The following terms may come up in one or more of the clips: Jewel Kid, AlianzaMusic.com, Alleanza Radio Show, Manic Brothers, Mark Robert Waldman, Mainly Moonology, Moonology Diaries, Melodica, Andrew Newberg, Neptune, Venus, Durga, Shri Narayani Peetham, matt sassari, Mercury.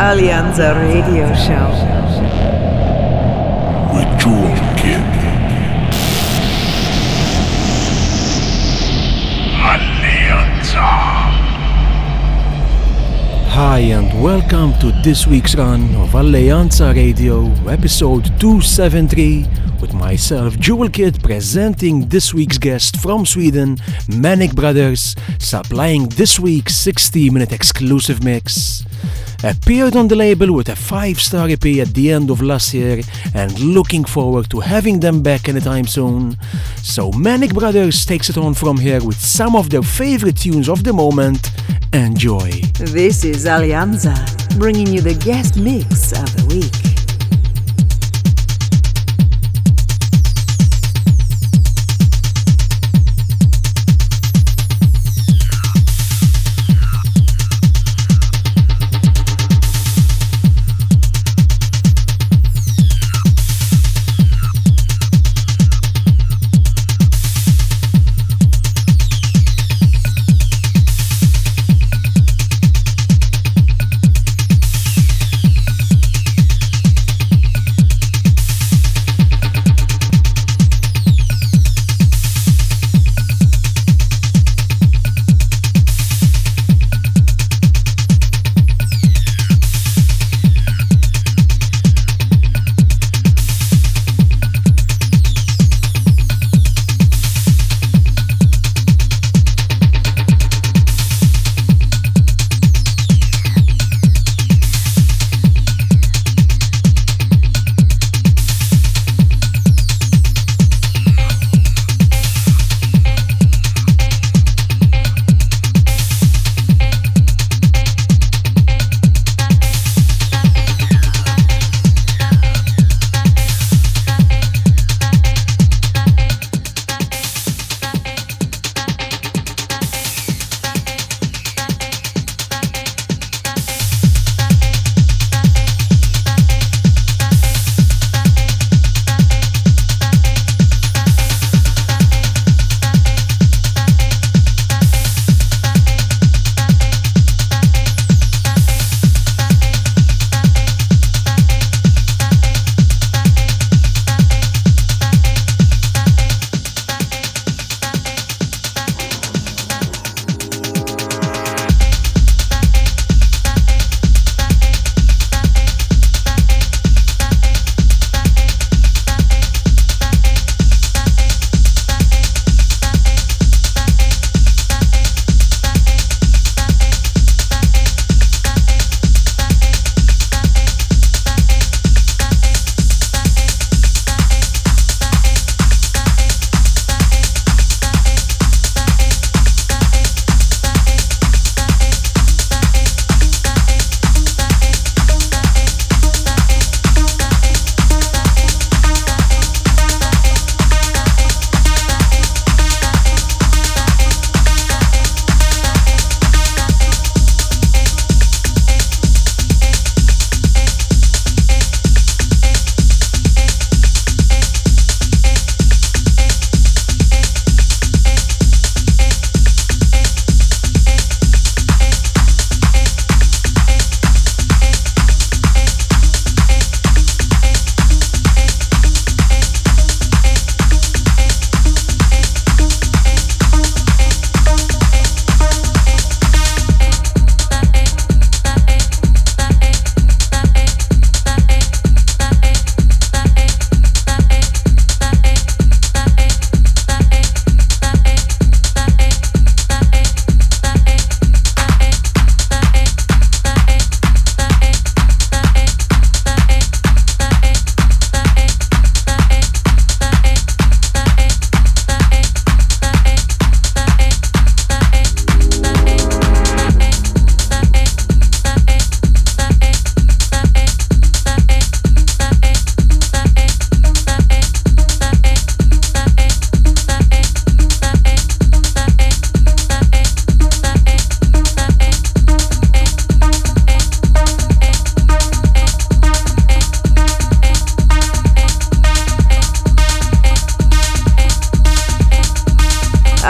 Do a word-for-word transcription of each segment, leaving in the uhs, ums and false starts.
Alleanza Radio Show with Jewel Kid. Alleanza. Hi and welcome to this week's run of Alleanza Radio, episode two seventy, with myself Jewel Kid presenting this week's guest from Sweden, Manic Brothers, supplying this week's sixty minute exclusive mix. Appeared on the label with a five star E P at the end of last year and looking forward to having them back anytime soon. So Manic Brothers takes it on from here with some of their favorite tunes of the moment. Enjoy. This is Alleanza, bringing you the guest mix of the week.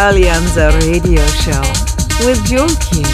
Alleanza Radio Show with Jewel Kid.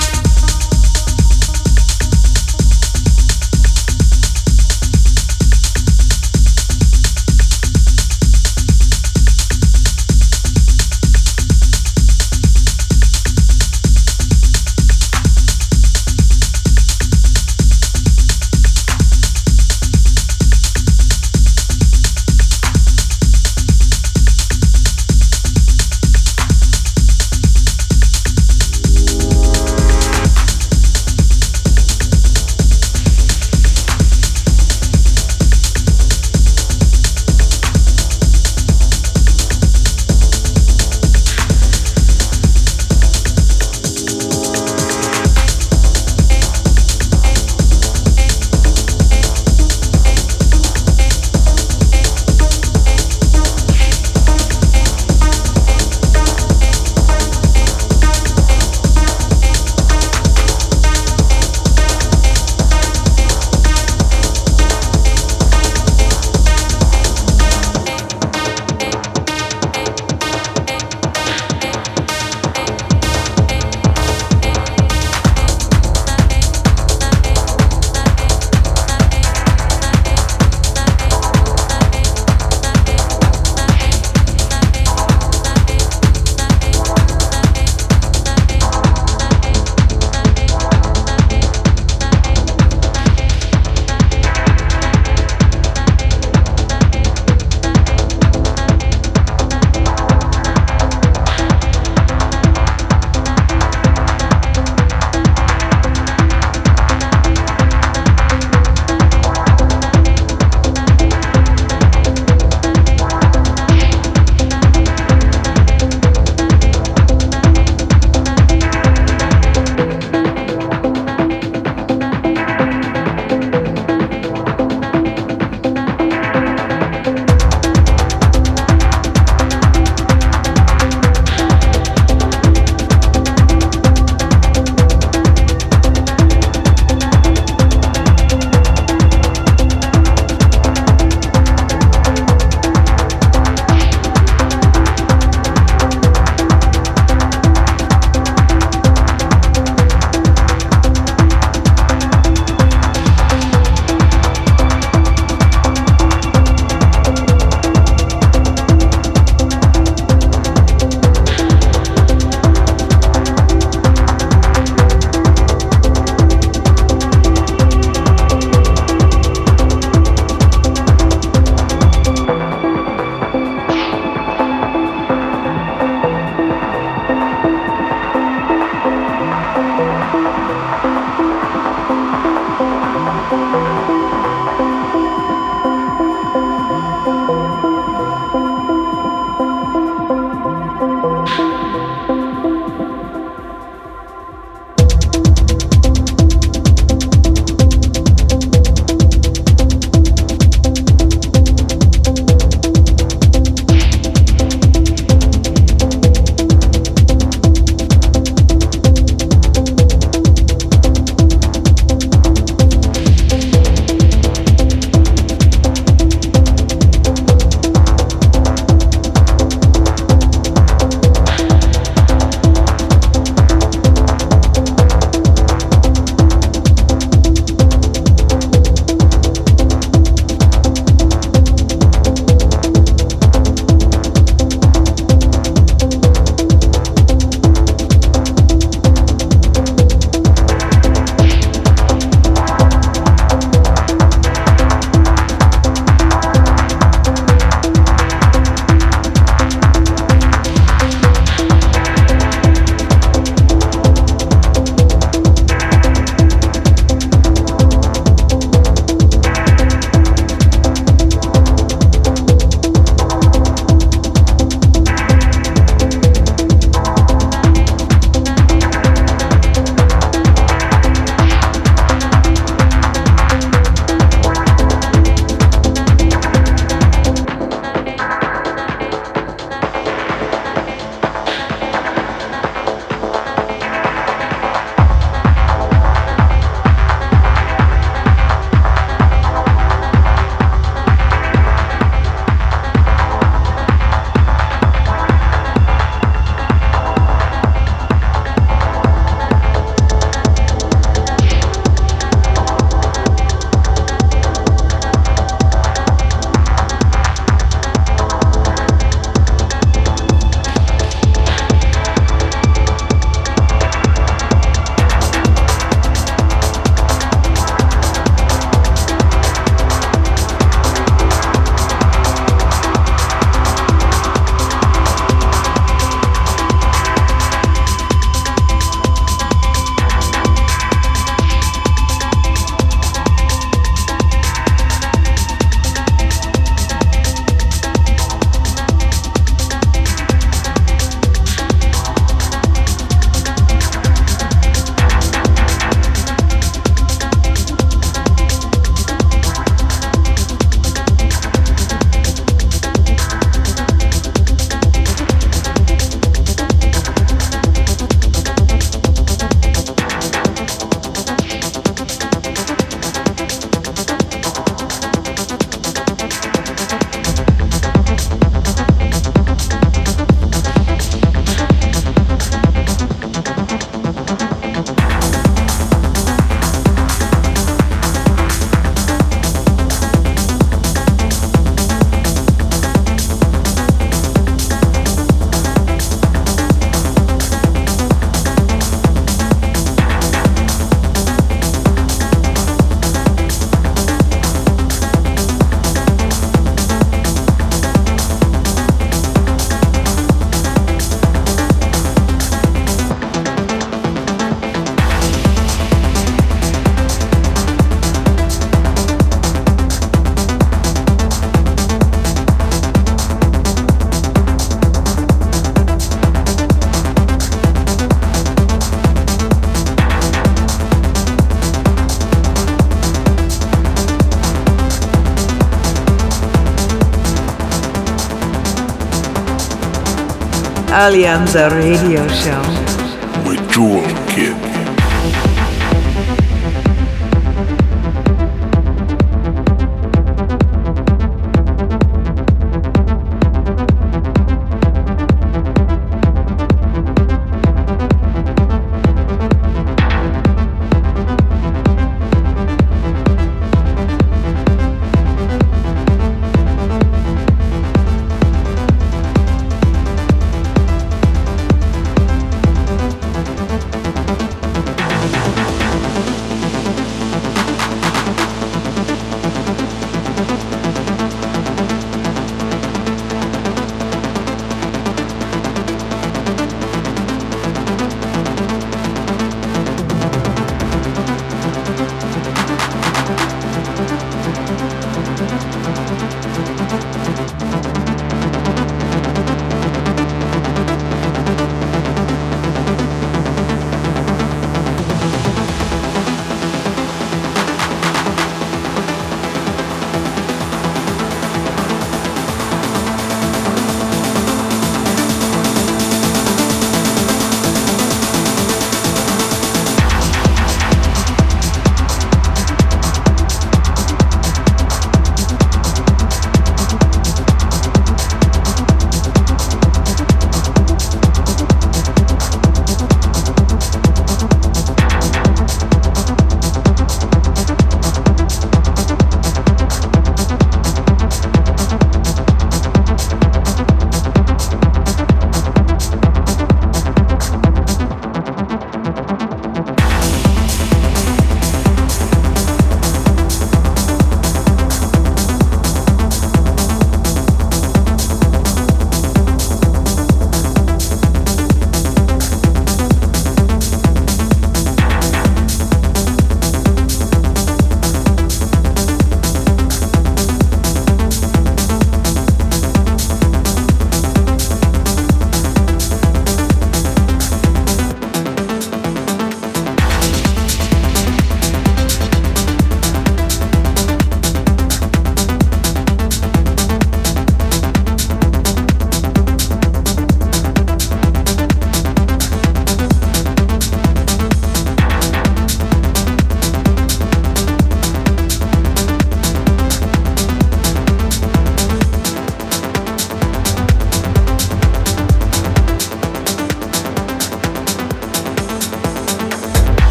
Alleanza Radio Show with Jewel Kid.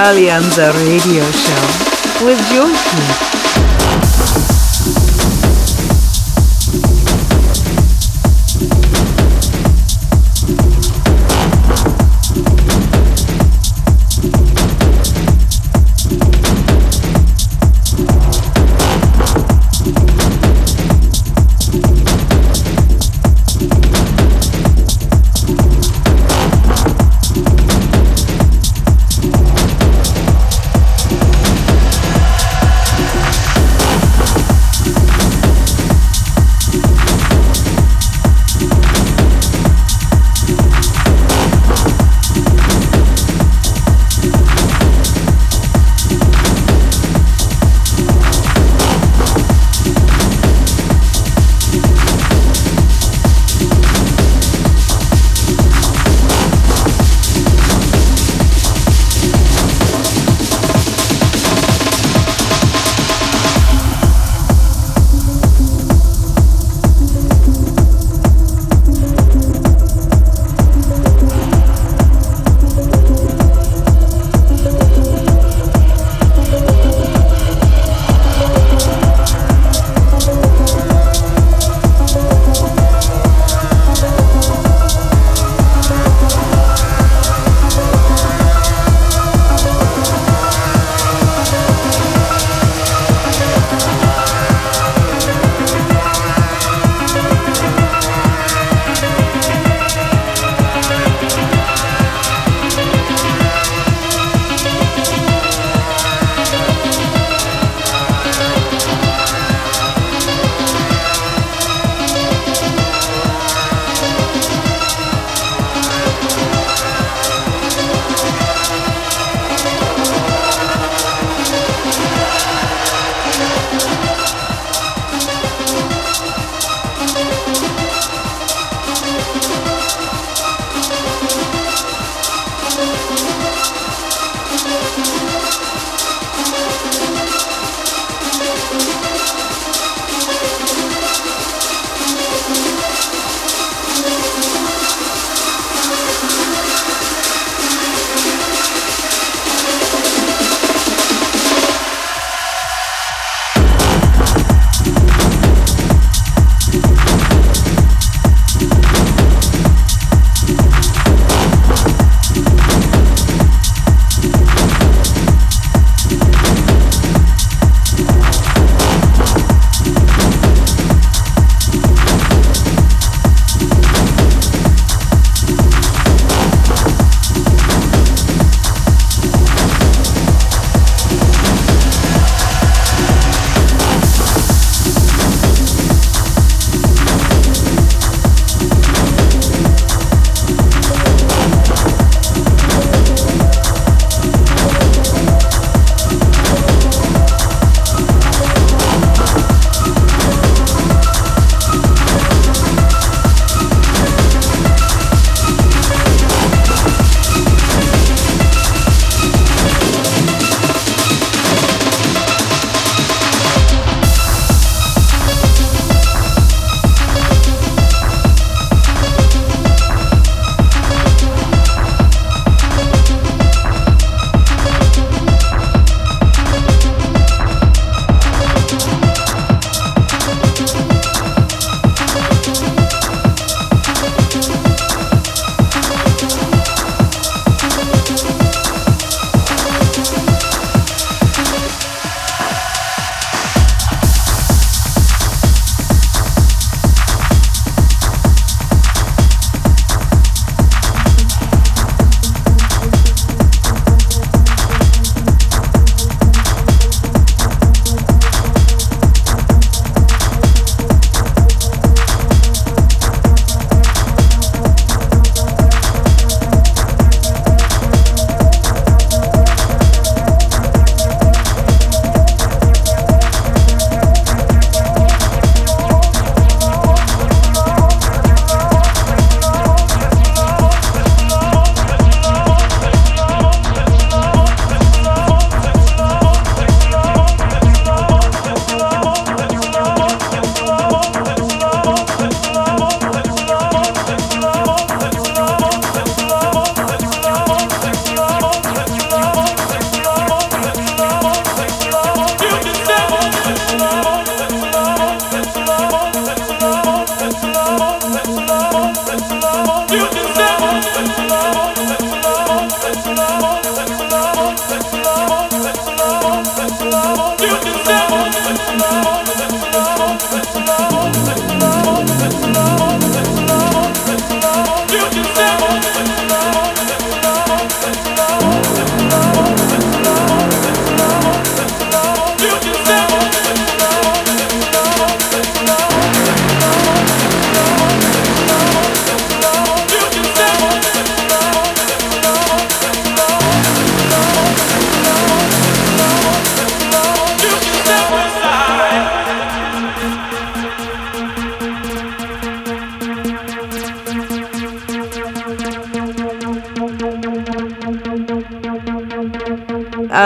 Alleanza Radio Show with Jewel Kid.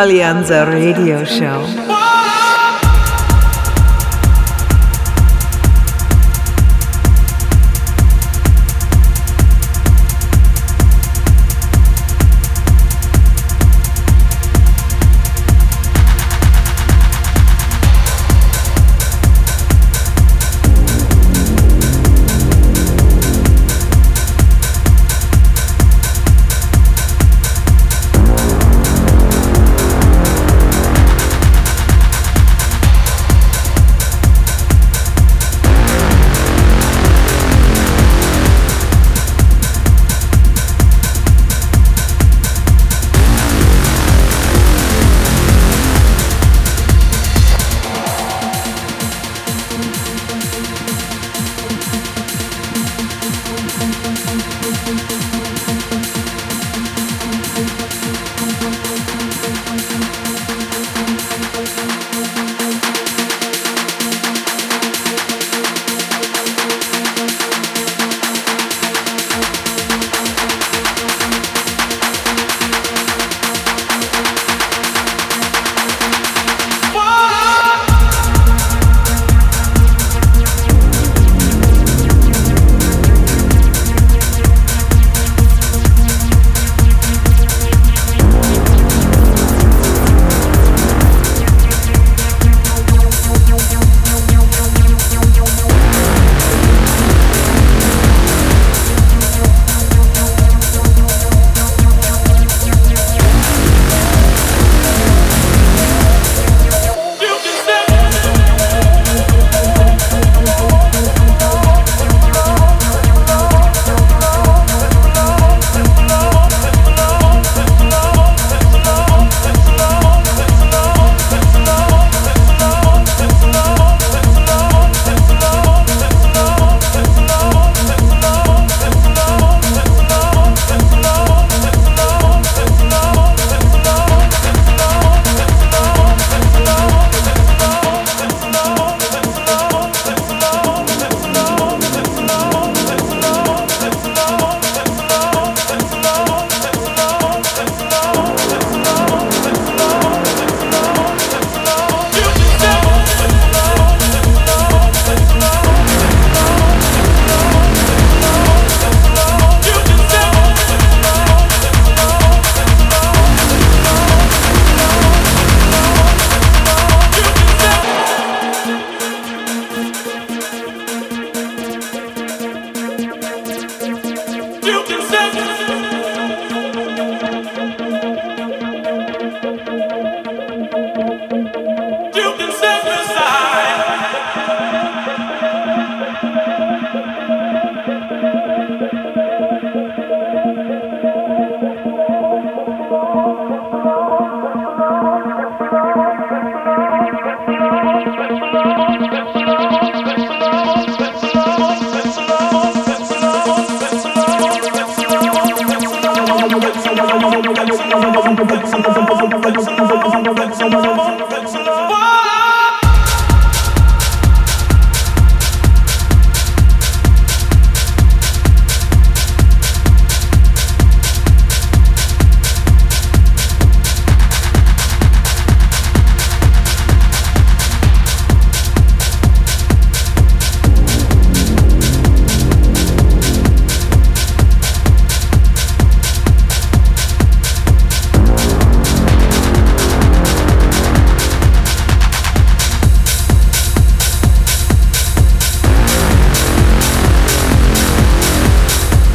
Alleanza Radio Show.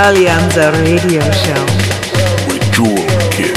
Alleanza Radio Show with Jewel Kid.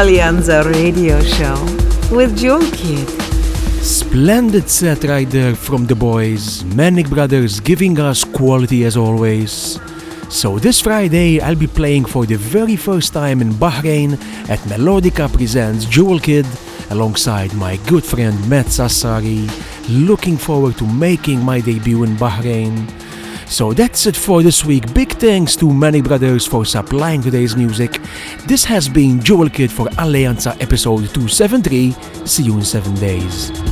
Alleanza Radio Show with Jewel Kid. Splendid set right there from the boys, Manic Brothers, giving us quality as always. So this Friday I'll be playing for the very first time in Bahrain at Melodica presents Jewel Kid alongside my good friend Matt Sassari. Looking forward to making my debut in Bahrain. So that's it for this week. Big thanks to Manic Brothers for supplying today's music. This has been Jewel Kid for Alleanza episode two seventy-three. See you in seven days.